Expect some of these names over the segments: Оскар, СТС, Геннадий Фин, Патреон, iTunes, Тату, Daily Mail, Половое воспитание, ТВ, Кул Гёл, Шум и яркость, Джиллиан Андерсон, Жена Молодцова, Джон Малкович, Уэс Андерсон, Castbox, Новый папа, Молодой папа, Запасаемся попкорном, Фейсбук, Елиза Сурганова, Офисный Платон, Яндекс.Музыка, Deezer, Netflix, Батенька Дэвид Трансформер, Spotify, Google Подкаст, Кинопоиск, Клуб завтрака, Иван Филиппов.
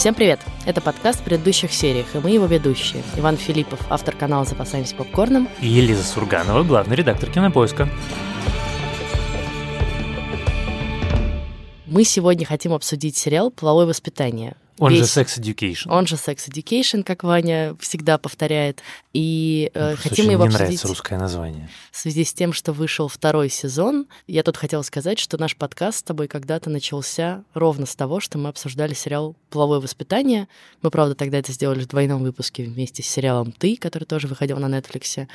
Всем привет! Это подкаст в предыдущих сериях, и мы его ведущие. Иван Филиппов, автор канала «Запасаемся попкорном». И Елиза Сурганова, главный редактор «Кинопоиска». Мы сегодня хотим обсудить сериал «Половое воспитание». Он же Sex Education. Он же Sex Education, как Ваня всегда повторяет. И хотим его обсудить. Мне нравится русское название. В связи с тем, что вышел второй сезон, я тут хотела сказать, что наш подкаст с тобой когда-то начался ровно с того, что мы обсуждали сериал «Половое воспитание». Мы, правда, тогда это сделали в двойном выпуске вместе с сериалом «Ты», который тоже выходил на Netflix.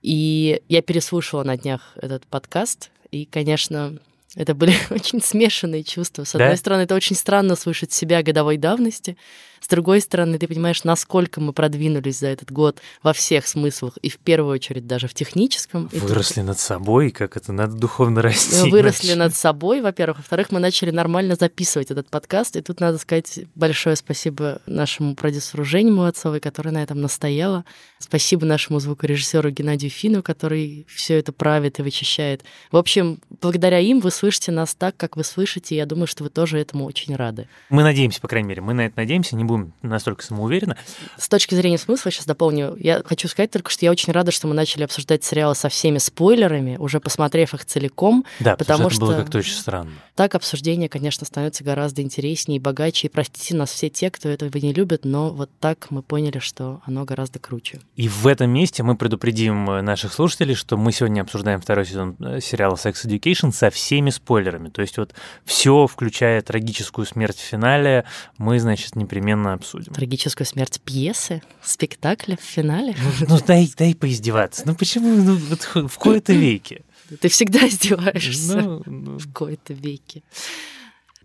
И я переслушала на днях этот подкаст, и, конечно... Это были очень смешанные чувства. С одной стороны, это очень странно слышать себя годовой давности. С другой стороны, ты понимаешь, насколько мы продвинулись за этот год во всех смыслах, и в первую очередь даже в техническом. Выросли над собой, как это надо духовно расти. Выросли над собой, во-первых. Во-вторых, мы начали нормально записывать этот подкаст. И тут надо сказать большое спасибо нашему продюсеру Жене Молодцовой, которая на этом настояла. Спасибо нашему звукорежиссеру Геннадию Фину, который все это правит и вычищает. В общем, благодаря им вы слышите нас так, как вы слышите. И я думаю, что вы тоже этому очень рады. Мы надеемся, по крайней мере. Мы на это надеемся, не настолько самоуверенно. С точки зрения смысла, сейчас дополню, я хочу сказать только, что я очень рада, что мы начали обсуждать сериалы со всеми спойлерами, уже посмотрев их целиком. Да, потому что это было как-то очень странно. Так обсуждение, конечно, становится гораздо интереснее и богаче, и простите нас все те, кто этого не любит, но вот так мы поняли, что оно гораздо круче. И в этом месте мы предупредим наших слушателей, что мы сегодня обсуждаем второй сезон сериала Sex Education со всеми спойлерами. То есть вот все, включая трагическую смерть в финале, мы, значит, непременно обсудим. Трагическую смерть пьесы, спектакля в финале. Ну дай поиздеваться. Ну почему? Ну, вот в кои-то веки. Ты всегда издеваешься. В кои-то веки.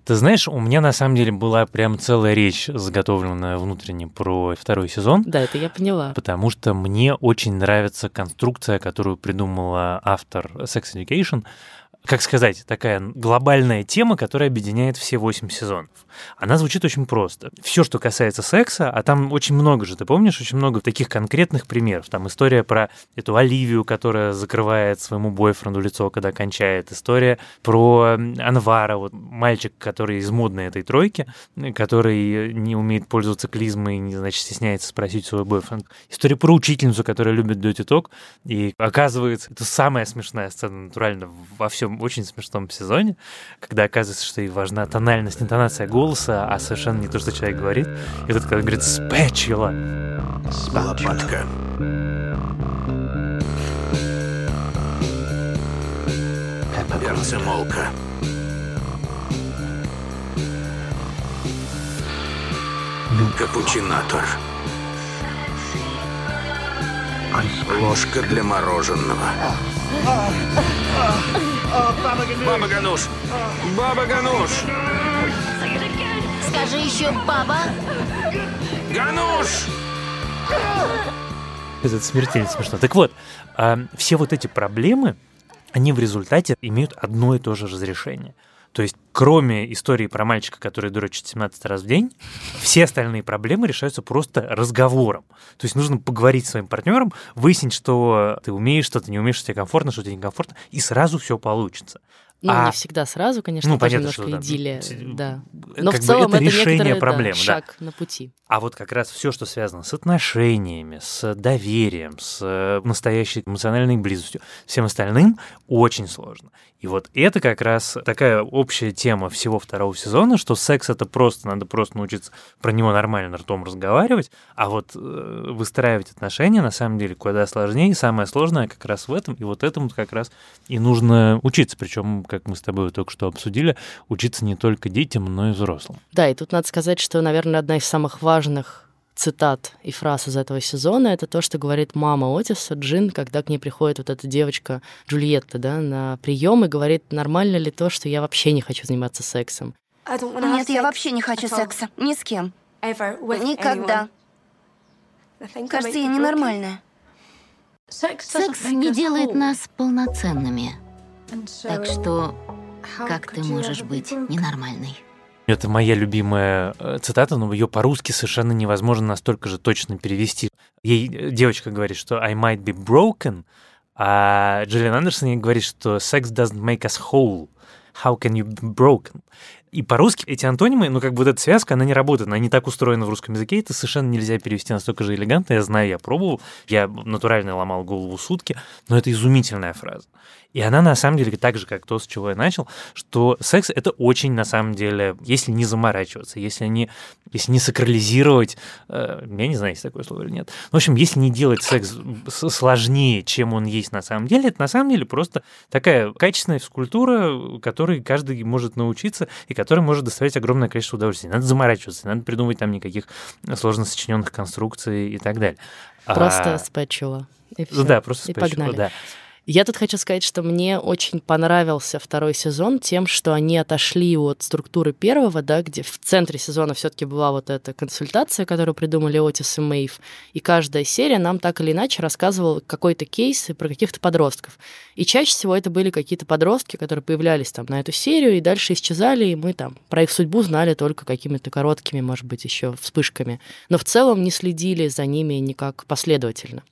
Ты знаешь, у меня на самом деле была прям целая речь, заготовленная внутренне про второй сезон. Да, это я поняла. Потому что мне очень нравится конструкция, которую придумала автор Sex Education. Как сказать, такая глобальная тема, которая объединяет все 8 сезонов. Она звучит очень просто. Все, что касается секса, а там очень много же, ты помнишь, очень много таких конкретных примеров. Там история про эту Оливию, которая закрывает своему бойфренду лицо, когда кончает. История про Анвара, вот мальчик, который из модной этой тройки, который не умеет пользоваться клизмой, и, значит, стесняется спросить свой бойфренд. История про учительницу, которая любит dirty talk. И оказывается, это самая смешная сцена натурально во всем очень смешном сезоне, когда оказывается, что и важна тональность, интонация голоса, а совершенно не то, что человек говорит. И тут, когда говорит «спэчула». Лопатка. Перцемолка. Капучинатор. Ложка для мороженого. Баба Гануш! Баба Гануш! Скажи еще баба! Гануш! Это смертельно смешно. Так вот, все вот эти проблемы, они в результате имеют одно и то же разрешение. То есть, кроме истории про мальчика, который дрочит 17 раз в день, все остальные проблемы решаются просто разговором. То есть, нужно поговорить с своим партнером, выяснить, что ты умеешь, что ты не умеешь, что тебе комфортно, что тебе некомфортно, и сразу все получится. Ну, не всегда сразу, конечно, ну, понятно, немножко что, идиллия. Да. Но в целом это решение проблемы, шаг на пути. А вот как раз все, что связано с отношениями, с доверием, с настоящей эмоциональной близостью, всем остальным очень сложно. И вот это как раз такая общая тема всего второго сезона, что секс — это просто, надо просто научиться про него нормально ртом разговаривать, а вот выстраивать отношения на самом деле куда сложнее, и самое сложное как раз в этом, и вот этому как раз и нужно учиться, причем как мы с тобой только что обсудили, учиться не только детям, но и взрослым. Да, и тут надо сказать, что, наверное, одна из самых важных цитат и фраз из этого сезона — это то, что говорит мама Отиса, Джин, когда к ней приходит вот эта девочка Джульетта, да, на прием и говорит, нормально ли то, что я вообще не хочу заниматься сексом. Нет, я вообще не хочу секса. Ни с кем. Никогда. Кажется, я ненормальная. Секс не делает нас полноценными. Так что, как ты можешь быть ненормальной? Это моя любимая цитата, но ее по-русски совершенно невозможно настолько же точно перевести. Ей девочка говорит, что «I might be broken», а Джиллиан Андерсон ей говорит, что «Sex doesn't make us whole. How can you be broken?» И по-русски эти антонимы, ну, как бы вот эта связка, она не работает, она не так устроена в русском языке, это совершенно нельзя перевести настолько же элегантно. Я знаю, я пробовал, я натурально ломал голову сутки, но это изумительная фраза. И она, на самом деле, так же, как то, с чего я начал, что секс — это очень, на самом деле, если не заморачиваться, если не сакрализировать, я не знаю, есть такое слово или нет, в общем, если не делать секс сложнее, чем он есть на самом деле, это на самом деле просто такая качественная физкультура, которой каждый может научиться и которая может доставить огромное количество удовольствия. Надо заморачиваться, надо придумывать там никаких сложно сочиненных конструкций и так далее. Просто спэчула. И всё. Да, просто спэчула, да. Я тут хочу сказать, что мне очень понравился второй сезон тем, что они отошли от структуры первого, да, где в центре сезона все-таки была вот эта консультация, которую придумали Отис и Мэйв, и каждая серия нам так или иначе рассказывала какой-то кейс про каких-то подростков. И чаще всего это были какие-то подростки, которые появлялись там на эту серию и дальше исчезали, и мы там про их судьбу знали только какими-то короткими, может быть, еще вспышками. Но в целом не следили за ними никак последовательно.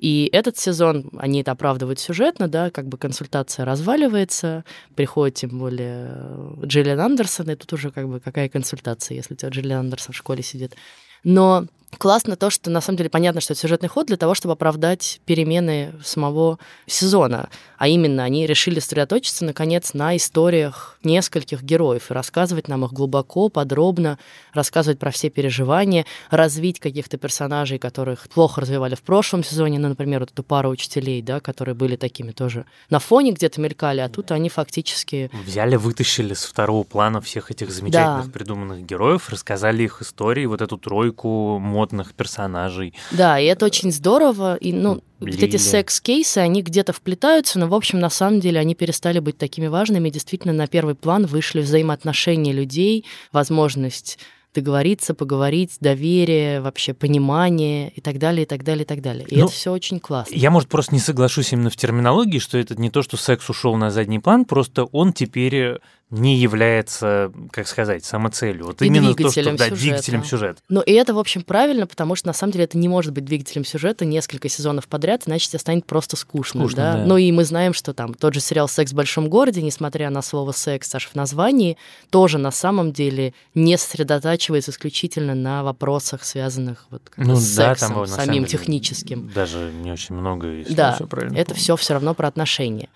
И этот сезон, они это оправдывают сюжетно, да, как бы консультация разваливается, приходит тем более Джиллиан Андерсон, и тут уже как бы какая консультация, если у тебя Джиллиан Андерсон в школе сидит. Но классно то, что на самом деле понятно, что это сюжетный ход для того, чтобы оправдать перемены самого сезона. А именно они решили сосредоточиться, наконец, на историях нескольких героев и рассказывать нам их глубоко, подробно, рассказывать про все переживания, развить каких-то персонажей, которых плохо развивали в прошлом сезоне, ну, например, вот эту пару учителей, да, которые были такими тоже на фоне где-то мелькали, а тут они фактически... Взяли, вытащили с второго плана всех этих замечательных придуманных героев, рассказали их истории, вот эту тройку модных персонажей. Да, и это очень здорово. И, ну, вот эти секс-кейсы, они где-то вплетаются, но, в общем, на самом деле они перестали быть такими важными, и действительно на первый план вышли взаимоотношения людей, возможность договориться, поговорить, доверие, вообще понимание и так далее, и так далее, и так далее. И это все очень классно. Я, может, просто не соглашусь именно в терминологии, что это не то, что секс ушел на задний план, просто он теперь не является, как сказать, самоцелью. Вот и именно двигателем, то, что, да, двигателем сюжета. Ну и это, в общем, правильно, потому что на самом деле это не может быть двигателем сюжета несколько сезонов подряд, иначе тебе станет просто скучно, да? Да. Ну и мы знаем, что там тот же сериал «Секс в большом городе», несмотря на слово «секс» аж в названии, тоже на самом деле не сосредотачивается исключительно на вопросах, связанных вот как с сексом, там, самим техническим. Даже не очень много, если все правильно. Да, это все равно про отношения.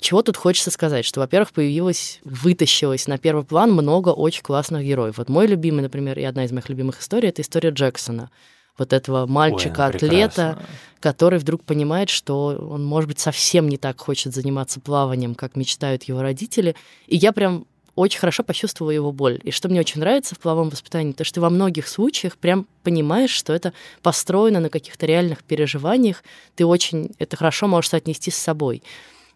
Чего тут хочется сказать? Что, во-первых, вытащилось на первый план много очень классных героев. Вот мой любимый, например, и одна из моих любимых историй — это история Джексона. Вот этого мальчика-атлета, который вдруг понимает, что он, может быть, совсем не так хочет заниматься плаванием, как мечтают его родители. И я прям очень хорошо почувствовала его боль. И что мне очень нравится в «Половом воспитании», то, что ты во многих случаях прям понимаешь, что это построено на каких-то реальных переживаниях. Ты очень это хорошо можешь соотнести с собой.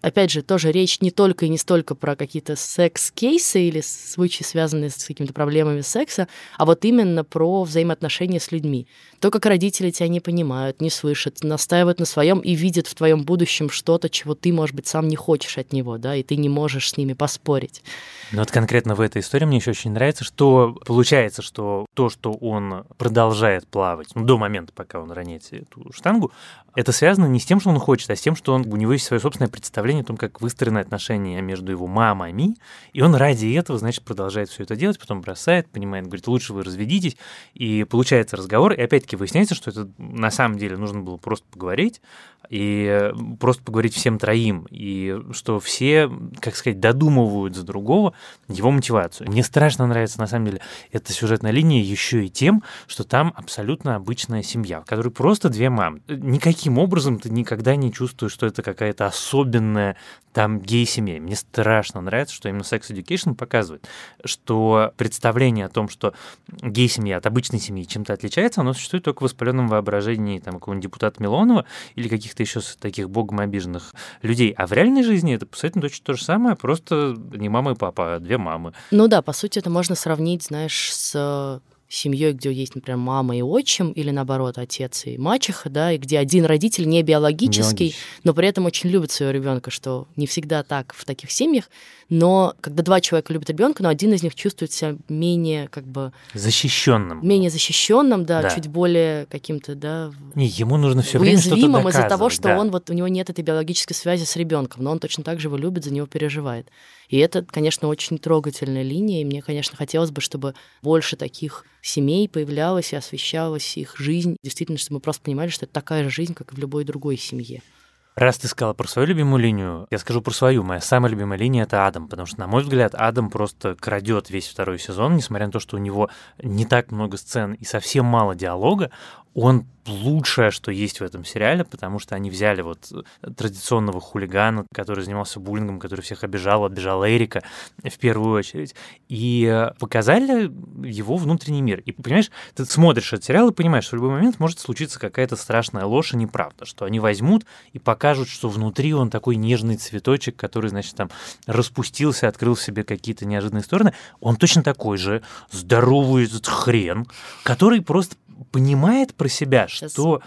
Опять же, тоже речь не только и не столько про какие-то секс-кейсы или случаи, связанные с какими-то проблемами секса, а вот именно про взаимоотношения с людьми. То, как родители тебя не понимают, не слышат, настаивают на своем и видят в твоем будущем что-то, чего ты, может быть, сам не хочешь от него, да, и ты не можешь с ними поспорить. Но вот конкретно в этой истории мне еще очень нравится, что получается, что то, что он продолжает плавать, ну, до момента, пока он роняет эту штангу, это связано не с тем, что он хочет, а с тем, что у него есть свое собственное представление о том, как выстроены отношения между его мамами, и он ради этого, значит, продолжает все это делать, потом бросает, понимает, говорит, лучше вы разведитесь, и получается разговор, и опять-таки выясняется, что это на самом деле нужно было просто поговорить, и просто поговорить всем троим, и что все, как сказать, додумывают за другого его мотивацию. Мне страшно нравится, на самом деле, эта сюжетная линия еще и тем, что там абсолютно обычная семья, в которой просто две мамы. Никаким образом ты никогда не чувствуешь, что это какая-то особенная там гей-семья. Мне страшно нравится, что именно Sex Education показывает, что представление о том, что гей-семья от обычной семьи чем-то отличается, оно существует только в воспаленном воображении там, какого-нибудь депутата Милонова или каких-то еще таких богом обиженных людей. А в реальной жизни это абсолютно точно то же самое, просто не мама и папа, а две мамы. Ну да, по сути, это можно сравнить, знаешь, с семьей, где есть, например, мама и отчим, или наоборот, отец и мачеха, да, и где один родитель не биологический, но при этом очень любит своего ребенка, что не всегда так в таких семьях. Но когда два человека любят ребенка, но один из них чувствует себя менее, как бы, защищенным. Менее защищенным, да, да, чуть более каким-то, да. Не, ему нужно все время что-то доказывать. Уязвимым из-за того, что да. он вот у него нет этой биологической связи с ребенком, но он точно так же его любит, за него переживает. И это, конечно, очень трогательная линия, и мне, конечно, хотелось бы, чтобы больше таких семей появлялось и освещалась их жизнь. Действительно, чтобы мы просто понимали, что это такая же жизнь, как и в любой другой семье. Раз ты сказала про свою любимую линию, я скажу про свою. Моя самая любимая линия — это Адам, потому что, на мой взгляд, Адам просто крадет весь второй сезон, несмотря на то, что у него не так много сцен и совсем мало диалога. Он лучшее, что есть в этом сериале, потому что они взяли вот традиционного хулигана, который занимался буллингом, который всех обижал, обижал Эрика в первую очередь, и показали его внутренний мир. И, понимаешь, ты смотришь этот сериал и понимаешь, что в любой момент может случиться какая-то страшная ложь и неправда, что они возьмут и покажут, что внутри он такой нежный цветочек, который, значит, там распустился, открыл в себе какие-то неожиданные стороны. Он точно такой же здоровый этот хрен, который просто понимает про себя, сейчас что...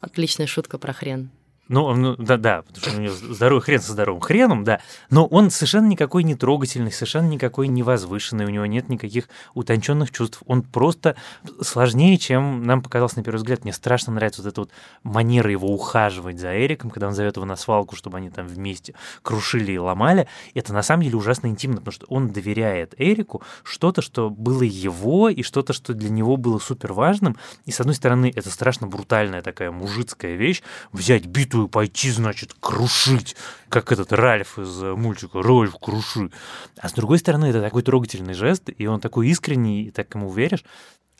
Отличная шутка про хрен. Ну, да, потому что у него здоровый хрен со здоровым хреном, да. Но он совершенно никакой не трогательный, совершенно никакой не возвышенный, у него нет никаких утонченных чувств. Он просто сложнее, чем нам показалось на первый взгляд. Мне страшно нравится вот эта вот манера его ухаживать за Эриком, когда он зовет его на свалку, чтобы они там вместе крушили и ломали. Это на самом деле ужасно интимно, потому что он доверяет Эрику что-то, что было его, и что-то, что для него было супер важным. И, с одной стороны, это страшно брутальная такая мужицкая вещь, взять биту и пойти, значит, крушить, как этот Ральф из мультика «Ральф, круши». А с другой стороны, это такой трогательный жест, и он такой искренний, и так ему веришь.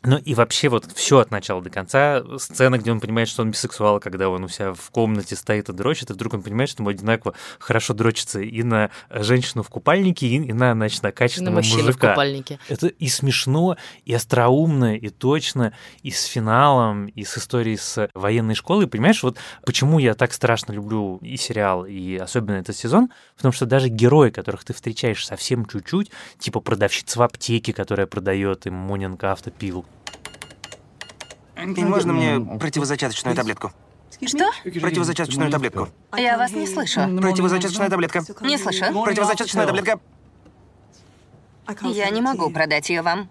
Ну и вообще вот все от начала до конца. Сцена, где он понимает, что он бисексуал, когда он у себя в комнате стоит и дрочит, и вдруг он понимает, что ему одинаково хорошо дрочится и на женщину в купальнике, и на, значит, накачанного мужика. На мужчину в купальнике. Это и смешно, и остроумно, и точно, и с финалом, и с историей с военной школой. Понимаешь, вот почему я так страшно люблю и сериал, и особенно этот сезон, потому что даже герои, которых ты встречаешь совсем чуть-чуть, типа продавщица в аптеке, которая продает им Монинг автопилку, можно мне противозачаточную таблетку? Что? Противозачаточную таблетку. Я вас не слышу. Противозачаточная таблетка. Не слышу. Противозачаточная таблетка. Я не могу продать ее вам.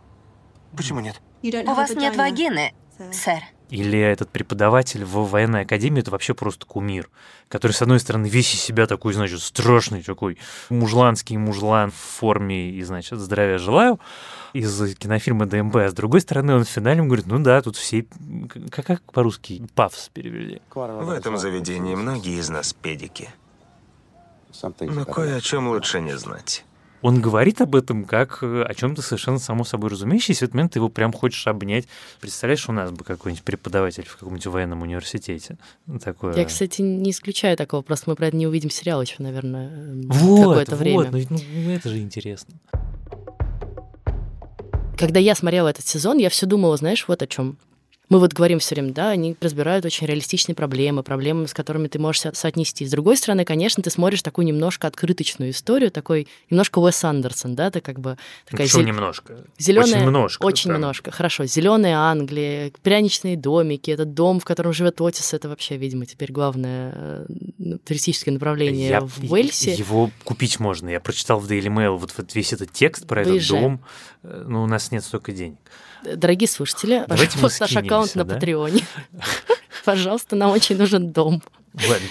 Почему нет? У вас нет вагины, сэр. Или этот преподаватель в военной академии — это вообще просто кумир, который, с одной стороны, весь из себя такой, значит, страшный такой мужланский мужлан в форме и, значит, здравия желаю из кинофильма ДМБ, а с другой стороны, он в финале говорит, ну да, тут все, как по-русски, пафос перевели. В этом заведении многие из нас педики, но кое о чем лучше не знать. Он говорит об этом как о чем-то совершенно само собой разумеющееся, и в этот момент ты его прям хочешь обнять. Представляешь, у нас бы какой-нибудь преподаватель в каком-нибудь военном университете такое. Я, кстати, не исключаю такого, просто мы, правда, не увидим сериал еще, наверное, какое-то время. Ну это же интересно. Когда я смотрела этот сезон, я все думала, знаешь, вот о чем. Мы вот говорим все время, да, они разбирают очень реалистичные проблемы, проблемы, с которыми ты можешь соотнести. С другой стороны, конечно, ты смотришь такую немножко открыточную историю, такой немножко Уэс Андерсон, да, ты как бы... такая немножко? Зеленая, очень немножко. Очень там. Немножко, хорошо. Зеленая Англия, пряничные домики, этот дом, в котором живет Отис, это вообще, видимо, теперь главное туристическое направление в Уэльсе. Его купить можно. Я прочитал в Daily Mail вот весь этот текст про Выезжаем. Этот дом, но у нас нет столько денег. Дорогие слушатели, давайте пожалуйста, наш аккаунт на Патреоне. Пожалуйста, нам очень нужен дом.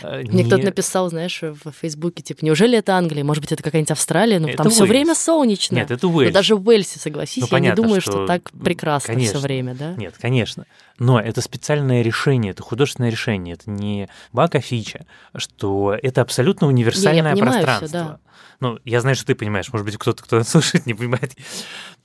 Мне кто-то написал, знаешь, в Фейсбуке, типа, неужели это Англия? Может быть, это какая-нибудь Австралия? Но там все время солнечно. Нет, это Уэльс. Но даже в Уэльсе, согласись, я не думаю, что так прекрасно все время, да? Нет, конечно. Но это специальное решение, это художественное решение, это не баг, а фича, что это абсолютно универсальное пространство. Всё, да. Ну, я знаю, что ты понимаешь, может быть, кто-то, кто слушает, не понимает.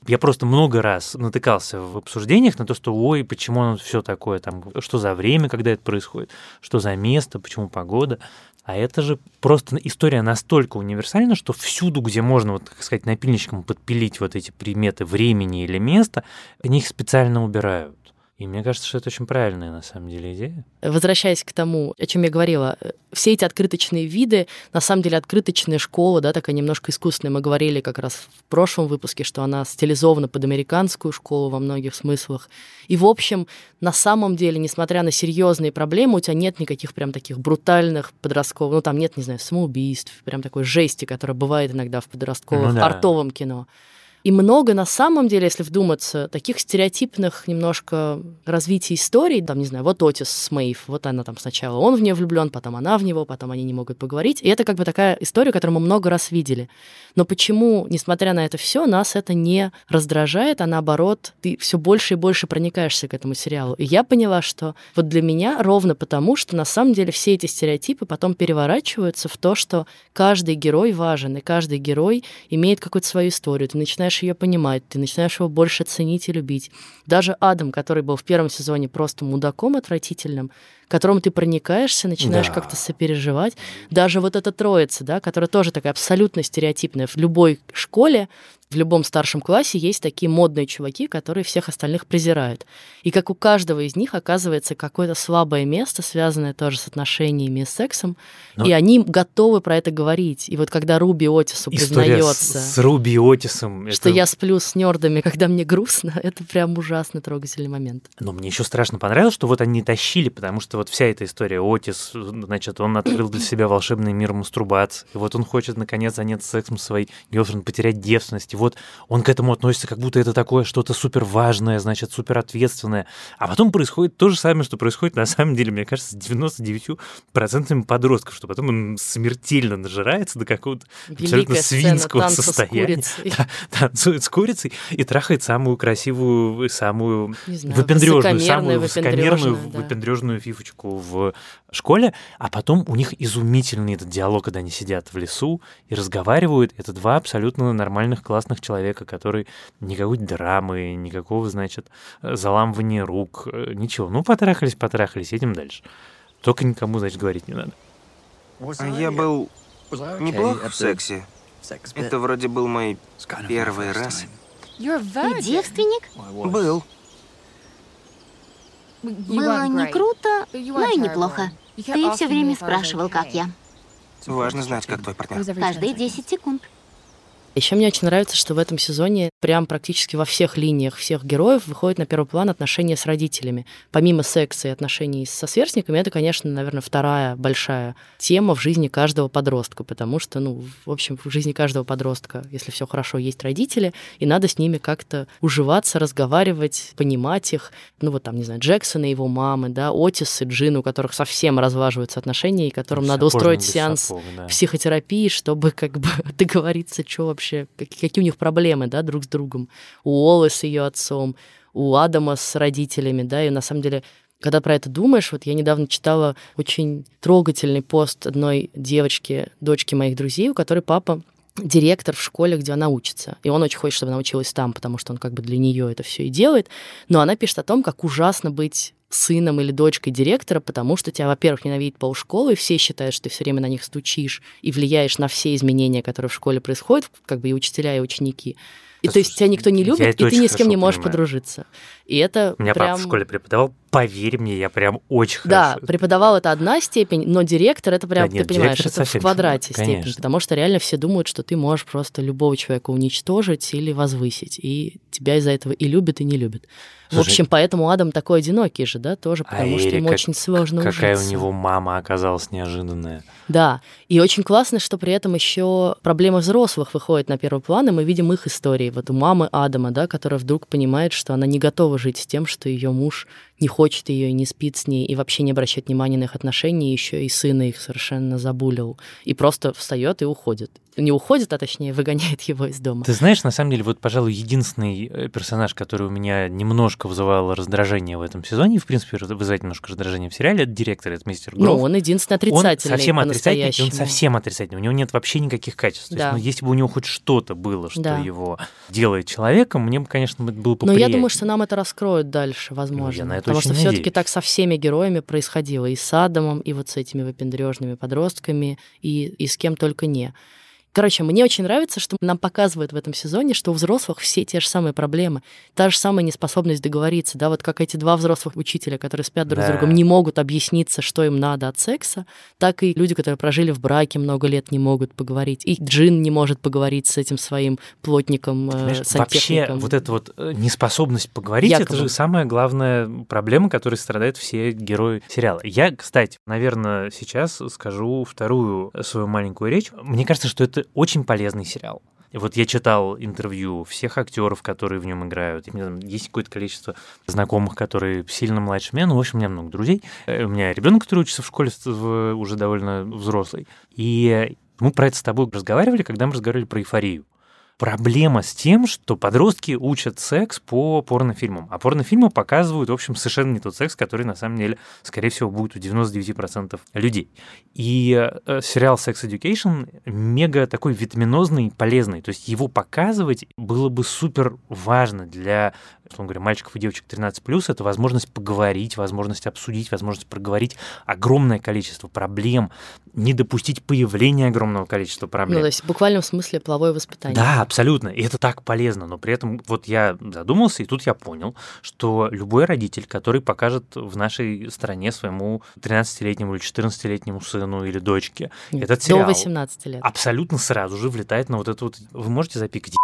Я просто много раз натыкался в обсуждениях на то, что, ой, почему оно все такое, там, что за время, когда это происходит, что за место, почему погода. А это же просто история настолько универсальна, что всюду, где можно, вот, так сказать, напильничком подпилить вот эти приметы времени или места, они их специально убирают. И мне кажется, что это очень правильная, на самом деле, идея. Возвращаясь к тому, о чем я говорила, все эти открыточные виды, на самом деле, открыточная школа, да, такая немножко искусственная. Мы говорили как раз в прошлом выпуске, что она стилизована под американскую школу во многих смыслах. И, в общем, на самом деле, несмотря на серьезные проблемы, у тебя нет никаких прям таких брутальных подростковых, ну, там нет, не знаю, самоубийств, прям такой жести, которая бывает иногда в подростковом, артовом кино. И много, на самом деле, если вдуматься, таких стереотипных немножко развитий историй. Там, не знаю, вот Отис с Мэйв, вот она там сначала он в нее влюблен, потом она в него, потом они не могут поговорить. И это как бы такая история, которую мы много раз видели. Но почему, несмотря на это все, нас это не раздражает, а наоборот, ты все больше и больше проникаешься к этому сериалу. И я поняла, что вот для меня ровно потому, что на самом деле все эти стереотипы потом переворачиваются в то, что каждый герой важен, и каждый герой имеет какую-то свою историю. Ты начинаешь ее понимать, ты начинаешь его больше ценить и любить. Даже Адам, который был в первом сезоне просто мудаком отвратительным, к которому ты проникаешься, начинаешь как-то сопереживать. Даже вот эта троица, да, которая тоже такая абсолютно стереотипная. В любой школе, в любом старшем классе есть такие модные чуваки, которые всех остальных презирают. И как у каждого из них оказывается какое-то слабое место, связанное тоже с отношениями и с сексом, и они готовы про это говорить. И вот когда Руби Отису признается... с Руби и Отисом... Что я сплю с нердами, когда мне грустно, это прям ужасно трогательный момент. Но мне еще страшно понравилось, что вот они тащили, потому что вот вся эта история Отис, значит, он открыл для себя волшебный мир мастурбации, и вот он хочет, наконец, заняться сексом своей гёрлфренд, потерять девственность, и вот он к этому относится, как будто это такое что-то суперважное, значит, суперответственное. А потом происходит то же самое, что происходит, на самом деле, мне кажется, с 99% подростков, что потом он смертельно нажирается до какого-то абсолютно свинского состояния. Танцует с курицей и трахает самую красивую, самую выпендрёжную фифочку в школе. А потом у них изумительный этот диалог, когда они сидят в лесу и разговаривают. Это два абсолютно нормальных, классных человека, которые никакой драмы, никакого, значит, заламывания рук, ничего. Ну, потрахались, едем дальше. Только никому, значит, говорить не надо. Я был неплох в сексе. Это вроде был мой первый раз. Ты девственник? Был. Было не круто, но и неплохо. Ты все время спрашивал, как я. Важно знать, как твой партнер. Каждые 10 секунд. Еще мне очень нравится, что в этом сезоне прям практически во всех линиях всех героев выходят на первый план отношения с родителями. Помимо секса и отношений со сверстниками, это, конечно, наверное, вторая большая тема в жизни каждого подростка, потому что, ну, в общем, в жизни каждого подростка, если все хорошо, есть родители, и надо с ними как-то уживаться, разговаривать, понимать их. Ну, вот там, не знаю, Джексон и его мамы, да, Отис и Джин, у которых совсем разваживаются отношения, и которым надо устроить сеанс психотерапии, чтобы как бы договориться, что вообще какие у них проблемы, да, друг с другом. У Олы с ее отцом, у Адама с родителями, да, и на самом деле, когда про это думаешь, вот я недавно читала очень трогательный пост одной девочки, дочки моих друзей, у которой папа директор в школе, где она учится. И он очень хочет, чтобы она училась там, потому что он как бы для нее это все и делает. Но она пишет о том, как ужасно быть сыном или дочкой директора, потому что тебя, во-первых, ненавидит полшколы, и все считают, что ты все время на них стучишь и влияешь на все изменения, которые в школе происходят, как бы и учителя, и ученики. И то есть тебя никто не любит, и ты ни с кем не можешь подружиться. И это меня прям... папа в школе преподавал, поверь мне, я прям очень хорошо. Да, преподавал это одна степень, но директор это прям, да, нет, ты понимаешь, это в квадрате степень, потому что реально все думают, что ты можешь просто любого человека уничтожить или возвысить, и тебя из-за этого и любят, и не любят. Слушай, в общем, поэтому Адам такой одинокий же, да, тоже, потому что ему очень сложно ужиться. Какая у него мама оказалась неожиданная. Да, и очень классно, что при этом еще проблемы взрослых выходят на первый план, и мы видим их истории. Вот у мамы Адама, да, которая вдруг понимает, что она не готова жить с тем, что ее муж не хочет ее и не спит с ней, и вообще не обращает внимания на их отношения, еще и сына их совершенно забулил, и просто встает и уходит. Не уходит, а точнее выгоняет его из дома. Ты знаешь, на самом деле, вот, пожалуй, единственный персонаж, который у меня немножко вызывал раздражение в этом сезоне, и, в принципе, вызывает немножко раздражение в сериале, это директор, это мистер Гроф. Ну, он единственный отрицательный. Он совсем отрицательный. У него нет вообще никаких качеств. Да. То есть, ну, если бы у него хоть что-то было, что его делает человеком, мне бы, конечно, было поприятнее. Но я думаю, что нам это раскроют дальше, возможно. Ну, потому что все-таки так со всеми героями происходило. И с Адамом, и вот с этими выпендрежными подростками, и с кем только не. Короче, мне очень нравится, что нам показывают в этом сезоне, что у взрослых все те же самые проблемы, та же самая неспособность договориться, да, вот как эти два взрослых учителя, которые спят друг с другом, не могут объясниться, что им надо от секса, так и люди, которые прожили в браке много лет, не могут поговорить, и Джин не может поговорить с этим своим плотником, сантехником. Вообще вот эта вот неспособность поговорить, якобы, это же самая главная проблема, которой страдают все герои сериала. Я, кстати, наверное, сейчас скажу вторую свою маленькую речь. Мне кажется, что это очень полезный сериал. Вот я читал интервью всех актеров, которые в нем играют. Есть какое-то количество знакомых, которые сильно младше меня. Ну, в общем, у меня много друзей. У меня ребенок, который учится в школе, уже довольно взрослый. И мы про это с тобой разговаривали, когда мы разговаривали про «Эйфорию». Проблема с тем, что подростки учат секс по порнофильмам. А порнофильмы показывают, в общем, совершенно не тот секс, который, на самом деле, скорее всего, будет у 99% людей. И сериал Sex Education мега такой витаминозный и полезный. То есть его показывать было бы супер важно для, условно говоря, мальчиков и девочек 13+. Это возможность поговорить, возможность обсудить, возможность проговорить огромное количество проблем, не допустить появления огромного количества проблем. Ну, то есть буквально в смысле половое воспитание. Да, абсолютно, и это так полезно, но при этом вот я задумался, и тут я понял, что любой родитель, который покажет в нашей стране своему 13-летнему или 14-летнему сыну или дочке этот сериал, до 18 лет, абсолютно сразу же влетает на вот это вот, вы можете запикать,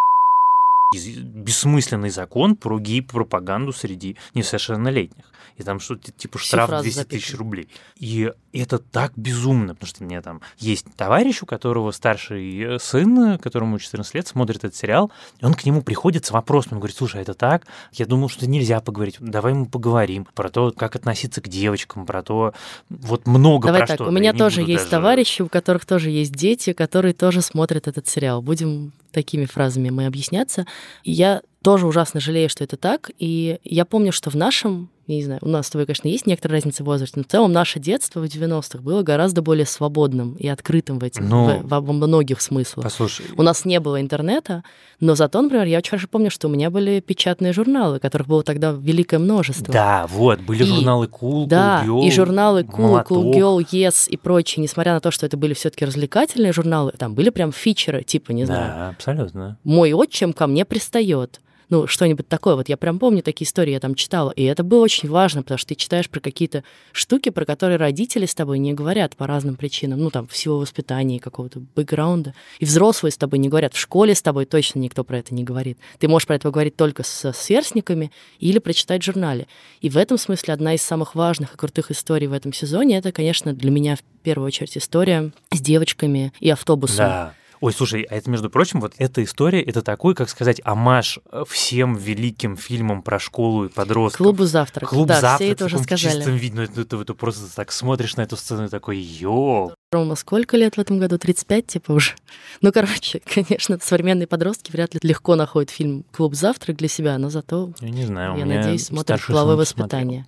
бессмысленный закон про гей-пропаганду среди несовершеннолетних. И там что-то типа штраф 200 тысяч рублей. И это так безумно, потому что у меня там есть товарищ, у которого старший сын, которому 14 лет, смотрит этот сериал, и он к нему приходит с вопросом, он говорит: слушай, а это так? Я думал, что нельзя поговорить. Давай мы поговорим про то, как относиться к девочкам, про то, вот много про что-то. Давай так, у меня тоже есть товарищи, у которых тоже есть дети, которые тоже смотрят этот сериал. Будем такими фразами мы объясняться. Я тоже ужасно жалею, что это так. И я помню, что в нашем, я не знаю, у нас с тобой, конечно, есть некоторая разница в возрасте, но в целом наше детство в 90-х было гораздо более свободным и открытым в этих, во многих смыслах. Послушай. У нас не было интернета, но зато, например, я очень хорошо помню, что у меня были печатные журналы, которых было тогда великое множество. Да, вот, были журналы «Кул», да, «Кул Гёл», и журналы «Кул», «Кул Гёл», «Yes» и прочие, несмотря на то, что это были все-таки развлекательные журналы, там были прям фичеры, типа, не знаю. Да, абсолютно. «Мой отчим ко мне пристает». Ну, что-нибудь такое. Вот я прям помню такие истории, я там читала. И это было очень важно, потому что ты читаешь про какие-то штуки, про которые родители с тобой не говорят по разным причинам. Ну, там, всего воспитания, какого-то бэкграунда. И взрослые с тобой не говорят. В школе с тобой точно никто про это не говорит. Ты можешь про это говорить только со сверстниками или прочитать в журнале. И в этом смысле одна из самых важных и крутых историй в этом сезоне, это, конечно, для меня в первую очередь история с девочками и автобусом. Да. Ой, слушай, а это, между прочим, вот эта история, это такой, как сказать, омаж всем великим фильмам про школу и подростков. «Клубу завтрака». «Клуб завтрака», все это уже сказали. В чистом виде, ну, ты просто так смотришь на эту сцену и такой: ёп. Рома, сколько лет в этом году? 35, типа, уже? Ну, короче, конечно, современные подростки вряд ли легко находят фильм «Клуб завтрак» для себя, но зато, я не знаю, я надеюсь, смотрят «Половое воспитание».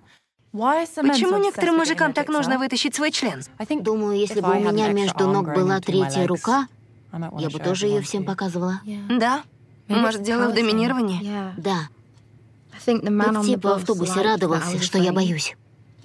Почему некоторым мужикам так нужно вытащить свой член? Думаю, если бы у меня между ног была третья рука, я бы тоже ее всем показывала. Да? Может, дело в доминировании? Да. Тот тип в автобусе радовался, что я боюсь.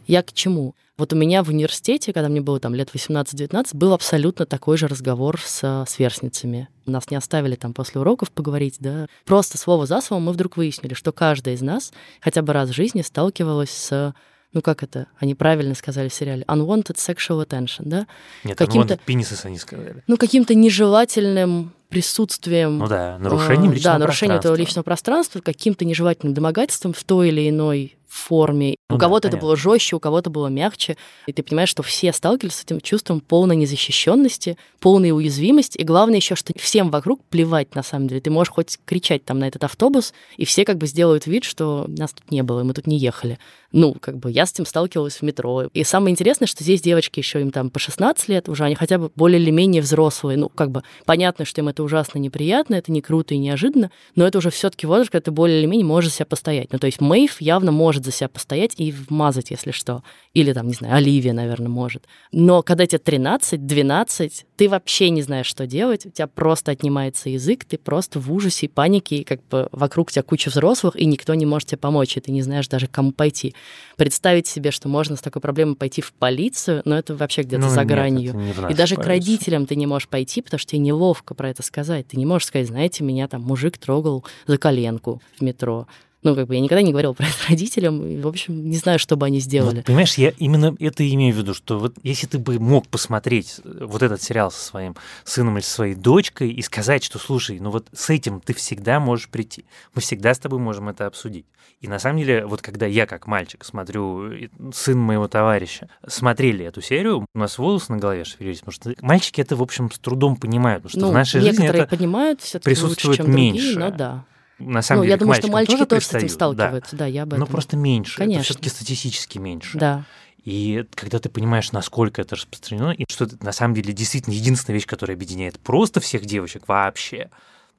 Я к чему? Вот у меня в университете, когда мне было там лет 18-19, был абсолютно такой же разговор со сверстницами. Нас не оставили там после уроков поговорить, да. Просто слово за словом мы вдруг выяснили, что каждая из нас хотя бы раз в жизни сталкивалась с... Ну, как это? Они правильно сказали в сериале. Unwanted sexual attention, да? Нет, каким-то... unwanted penises они сказали. Ну, каким-то нежелательным присутствием... Ну да, нарушением личного пространства. Да, нарушением этого личного пространства, каким-то нежелательным домогательством в той или иной форме. Ну, у кого-то это было жестче, у кого-то было мягче. И ты понимаешь, что все сталкивались с этим чувством полной незащищенности, полной уязвимости. И главное еще, что всем вокруг плевать, на самом деле. Ты можешь хоть кричать там на этот автобус, и все как бы сделают вид, что нас тут не было, и мы тут не ехали. Ну, как бы я с этим сталкивалась в метро. И самое интересное, что здесь девочки еще им там по 16 лет уже, они хотя бы более или менее взрослые. Ну, как бы понятно, что им это ужасно неприятно, это не круто и неожиданно, но это уже все-таки возраст, когда ты более или менее можешь себя постоять. Ну, то есть Мэйв явно может может за себя постоять и вмазать, если что. Или там, не знаю, Оливия, наверное, может. Но когда тебе 13, 12, ты вообще не знаешь, что делать, у тебя просто отнимается язык, ты просто в ужасе и панике, и как бы вокруг тебя куча взрослых, и никто не может тебе помочь, и ты не знаешь даже, к кому пойти. Представить себе, что можно с такой проблемой пойти в полицию, но это вообще где-то за гранью. И даже к родителям ты не можешь пойти, потому что тебе неловко про это сказать. Ты не можешь сказать, знаете, меня там мужик трогал за коленку в метро. Ну, как бы я никогда не говорила про это родителям, и, в общем, не знаю, что бы они сделали. Вот, понимаешь, я именно это имею в виду, что вот если ты бы мог посмотреть вот этот сериал со своим сыном или со своей дочкой и сказать, что, слушай, ну вот с этим ты всегда можешь прийти, мы всегда с тобой можем это обсудить. И на самом деле, вот когда я как мальчик смотрю, сын моего товарища, смотрели эту серию, у нас волосы на голове шевелились, потому что мальчики это, в общем, с трудом понимают, потому что в нашей жизни это понимают, присутствует лучше, чем меньше. Другие, но да. На самом деле, я думаю, что мальчики тоже с этим сталкиваются, да, я об этом. Но просто меньше, конечно. Это все-таки статистически меньше. Да. И когда ты понимаешь, насколько это распространено, и что это на самом деле действительно единственная вещь, которая объединяет просто всех девочек вообще,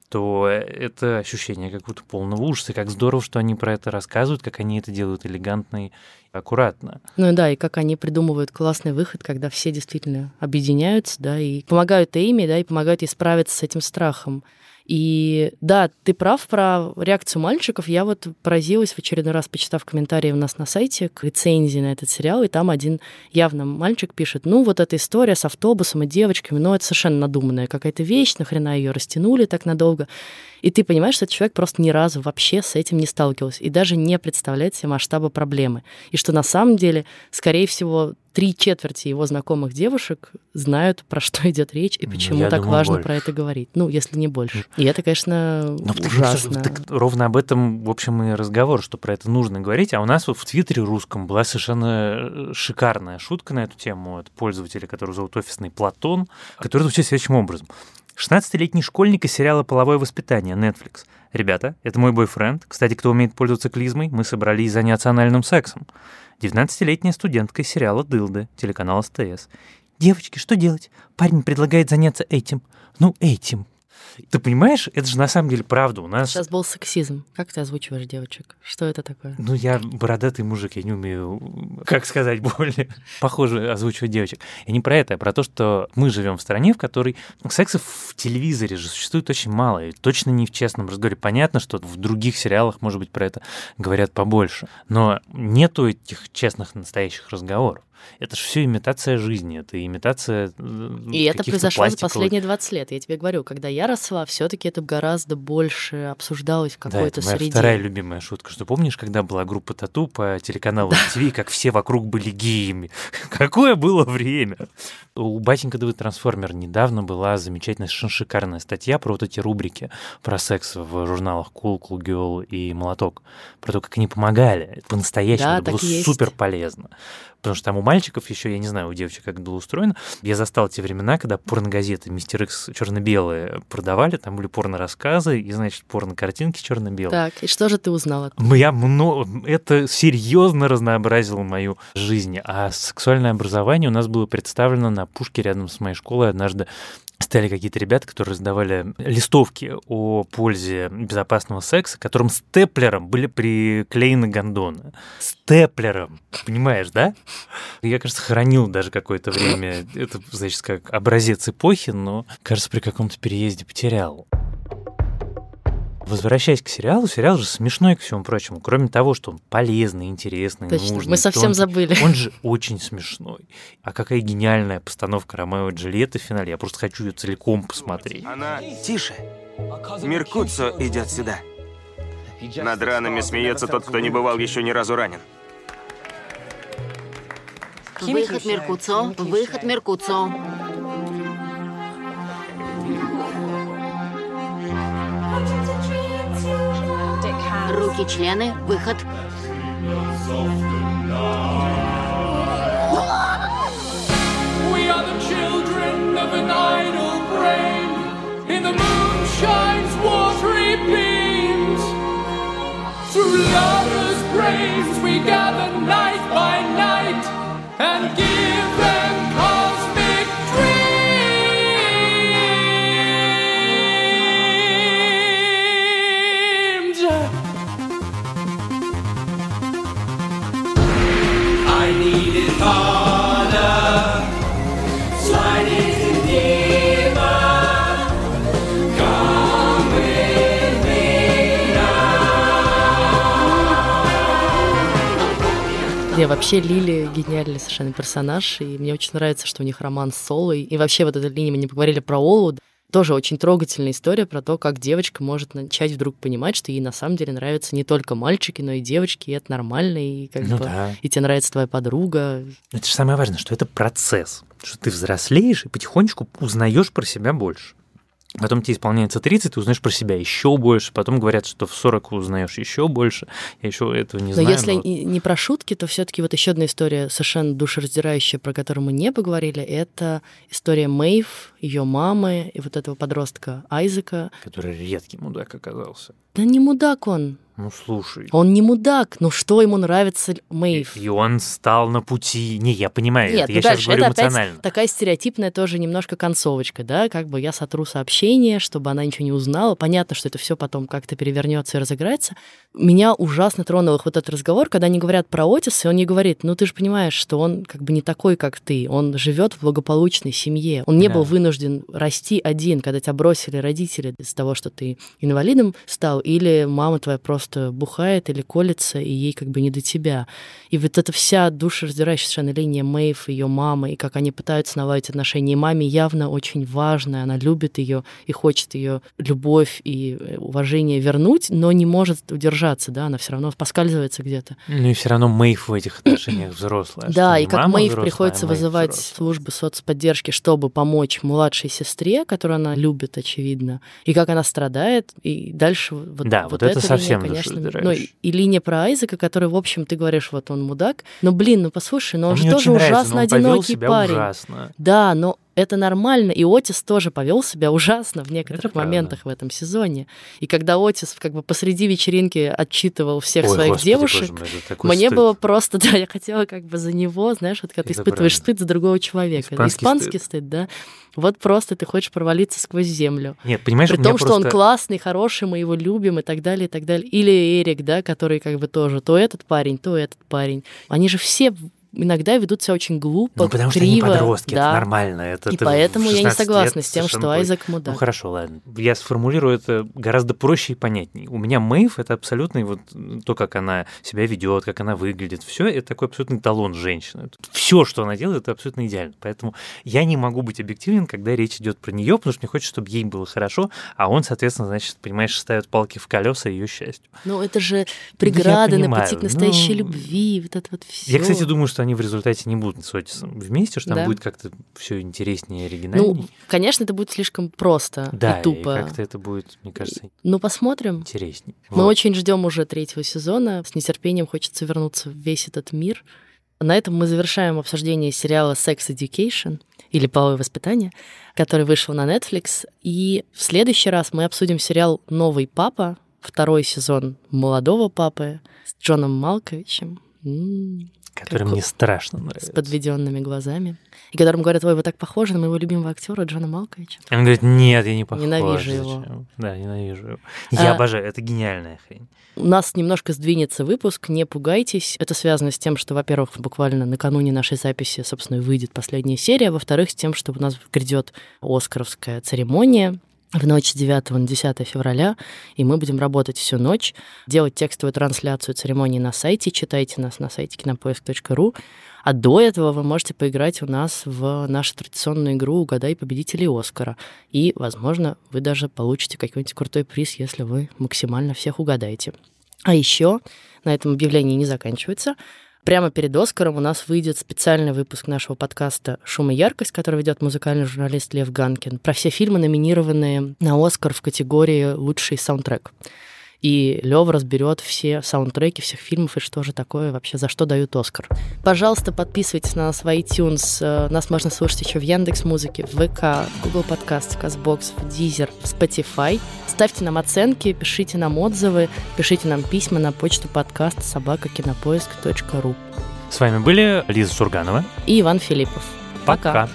то это ощущение какого-то полного ужаса, и как здорово, что они про это рассказывают, как они это делают элегантно и аккуратно. Ну да, и как они придумывают классный выход, когда все действительно объединяются, да, и помогают ими, да, и помогают ей справиться с этим страхом. И да, ты прав про реакцию мальчиков. Я вот поразилась в очередной раз, почитав комментарии у нас на сайте к рецензии на этот сериал, и там один явно мальчик пишет, ну вот эта история с автобусом и девочками, ну это совершенно надуманная какая-то вещь, нахрена ее растянули так надолго. И ты понимаешь, что этот человек просто ни разу вообще с этим не сталкивался и даже не представляет себе масштаба проблемы. И что на самом деле, скорее всего, 3/4 его знакомых девушек знают, про что идет речь и почему так важно про это говорить. Ну, если не больше. И это, конечно, ужасно. Так ровно об этом, в общем, и разговор, что про это нужно говорить. А у нас в Твиттере русском была совершенно шикарная шутка на эту тему от пользователя, которого зовут Офисный Платон, который звучит следующим образом. 16-летний школьник из сериала «Половое воспитание» Netflix. Ребята, это мой бойфренд. Кстати, кто умеет пользоваться клизмой, мы собрались заняться анальным сексом. 19-летняя студентка из сериала «Дылды», телеканал СТС. Девочки, что делать? Парень предлагает заняться этим. Ну, этим. Ты понимаешь, это же на самом деле правда у нас... Сейчас был сексизм. Как ты озвучиваешь девочек? Что это такое? Ну, я бородатый мужик, я не умею, как сказать, более похоже озвучивать девочек. Я не про это, а про то, что мы живем в стране, в которой секса в телевизоре же существует очень мало, и точно не в честном разговоре. Понятно, что в других сериалах, может быть, про это говорят побольше, но нету этих честных настоящих разговоров. Это же все имитация жизни, это имитация каких-то. И это произошло за последние 20 лет. Я тебе говорю, когда я росла, все-таки это гораздо больше обсуждалось в какой-то среде. Да, это моя вторая любимая шутка, что помнишь, когда была группа Тату по телеканалу ТВ, как все вокруг были геями? Какое было время! У Батенька Дэвид Трансформер недавно была замечательная, шикарная статья про вот эти рубрики про секс в журналах Кул Гёл и Молоток, про то, как они помогали. По-настоящему да, это было супер полезно. Потому что там у мальчиков еще, я не знаю, у девочек как было устроено. Я застал те времена, когда порногазеты «Мистер Икс» черно-белые продавали, там были порно-рассказы и, значит, порно-картинки черно-белые. Так, и что же ты узнала? Это серьезно разнообразило мою жизнь. А сексуальное образование у нас было представлено на пушке рядом с моей школой. Однажды стали какие-то ребята, которые раздавали листовки о пользе безопасного секса, которым степлером были приклеены гондоны. Степлером, понимаешь, да? Я, кажется, хранил даже какое-то время. Это, значит, как образец эпохи, но, кажется, при каком-то переезде потерял. Возвращаясь к сериалу, сериал же смешной, ко всему прочему. Кроме того, что он полезный, интересный, точно, нужный. Мы совсем забыли. Он же очень смешной. А какая гениальная постановка Ромео и Джульетты в финале. Я просто хочу ее целиком посмотреть. Она... Тише. Меркуцио идет сюда. Над ранами смеется тот, кто не бывал еще ни разу ранен. Выход Меркуцио, выход Меркуцио. Руки, члены, выход. Не, вообще Лили гениальный совершенно персонаж, и мне очень нравится, что у них роман с Олой. И вообще вот эта линия, мы не поговорили про Олу, тоже очень трогательная история про то, как девочка может начать вдруг понимать, что ей на самом деле нравятся не только мальчики, но и девочки, и это нормально, и, как ну бы, да. И тебе нравится твоя подруга. Это же самое важное, что это процесс, что ты взрослеешь и потихонечку узнаешь про себя больше. Потом тебе исполняется 30, ты узнаешь про себя еще больше, потом говорят, что в 40 узнаешь еще больше, я еще этого не знаю. Но если не про шутки, то все-таки вот еще одна история совершенно душераздирающая, про которую мы не поговорили, это история Мэйв, ее мамы и вот этого подростка Айзека. Который редкий мудак оказался. Да не мудак он. Ну, слушай. Он не мудак, но что ему нравится Мэйв? И он стал на пути... Не, я понимаю, нет, это я сейчас говорю это эмоционально. Опять такая стереотипная тоже немножко концовочка, да? Как бы я сотру сообщение, чтобы она ничего не узнала. Понятно, что это все потом как-то перевернется и разыграется. Меня ужасно тронул их вот этот разговор, когда они говорят про Отиса, и он не говорит, ну, ты же понимаешь, что он как бы не такой, как ты. Он живет в благополучной семье. Он не был вынужден расти один, когда тебя бросили родители из-за того, что ты инвалидом стал, или мама твоя просто бухает или колется, и ей как бы не до тебя. И вот эта вся душераздирающая совершенно линия Мэйв, ее мамы, и как они пытаются наладить отношения. И маме явно очень важно, она любит ее и хочет ее любовь и уважение вернуть, но не может удержаться, да, она все равно поскальзывается где-то. Ну и все равно Мэйв в этих отношениях взрослая. Да, и как Мэйв приходится вызывать службы соцподдержки, чтобы помочь младшей сестре, которую она любит, очевидно, и как она страдает, и дальше вот да, вот это совсем душераздирающе. Ну, и линия про Айзека, который, в общем, ты говоришь, вот он мудак. Но, блин, ну послушай, но он же тоже ужасно одинокий парень. Ужасно. Да, но это нормально. И Отис тоже повел себя ужасно в некоторых моментах в этом сезоне. И когда Отис как бы посреди вечеринки отчитывал всех своих девушек, мне было просто, да, я хотела как бы за него, знаешь, вот когда ты испытываешь стыд за другого человека. Испанский стыд, да. Вот просто ты хочешь провалиться сквозь землю. Нет, понимаешь, при том, что просто... он классный, хороший, мы его любим и так далее, и так далее. Или Эрик, да, который как бы тоже то этот парень, то этот парень. Они же все... иногда ведут себя очень глупо, ну, потому криво. Потому что они подростки, да. Это нормально. Это, и поэтому я не согласна с тем, что Айзек мудак. Ну хорошо, ладно. Я сформулирую это гораздо проще и понятнее. У меня Мэйв — это абсолютно вот то, как она себя ведет, как она выглядит. Все это такой абсолютный эталон женщины. Все, что она делает, это абсолютно идеально. Поэтому я не могу быть объективен, когда речь идет про нее, потому что мне хочется, чтобы ей было хорошо, а он, соответственно, значит, понимаешь, ставит палки в колеса ее счастью. Ну это же преграды на пути к настоящей любви, вот это вот все. Я, кстати, думаю, что они в результате не будут с Отисом вместе, что там будет как-то все интереснее и оригинальнее. Ну, конечно, это будет слишком просто и тупо. Да, и как-то это будет, мне кажется, ну, посмотрим. Интереснее. Мы очень ждем уже третьего сезона. С нетерпением хочется вернуться в весь этот мир. На этом мы завершаем обсуждение сериала Sex Education или Половое воспитание, который вышел на Netflix. И в следующий раз мы обсудим сериал «Новый папа», второй сезон «Молодого папы» с Джоном Малковичем. Который мне страшно нравится. С подведенными глазами. И которым говорят, ой, вы так похожи на моего любимого актера Джона Малковича. Он говорит, нет, я не похож. Ненавижу его. Да, ненавижу его. Я обожаю, это гениальная хрень. У нас немножко сдвинется выпуск, не пугайтесь. Это связано с тем, что, во-первых, буквально накануне нашей записи, собственно, выйдет последняя серия. Во-вторых, с тем, что у нас грядет оскаровская церемония. В ночь с 9 на 10 февраля, и мы будем работать всю ночь, делать текстовую трансляцию церемонии на сайте, читайте нас на сайте кинопоиск.ру, а до этого вы можете поиграть у нас в нашу традиционную игру «Угадай победителей Оскара», и, возможно, вы даже получите какой-нибудь крутой приз, если вы максимально всех угадаете. А еще на этом объявление не заканчивается. Прямо перед «Оскаром» у нас выйдет специальный выпуск нашего подкаста «Шум и яркость», который ведет музыкальный журналист Лев Ганкин, про все фильмы, номинированные на «Оскар» в категории «Лучший саундтрек». И Лев разберет все саундтреки всех фильмов и что же такое вообще, за что дают «Оскар». Пожалуйста, подписывайтесь на нас в iTunes. Нас можно слушать еще в Яндекс.Музыке, в ВК, в Google Подкаст, в Castbox, в Deezer, в Spotify. Ставьте нам оценки, пишите нам отзывы, пишите нам письма на почту подкаст@кинопоиск.ру. С вами были Лиза Сурганова и Иван Филиппов. Пока!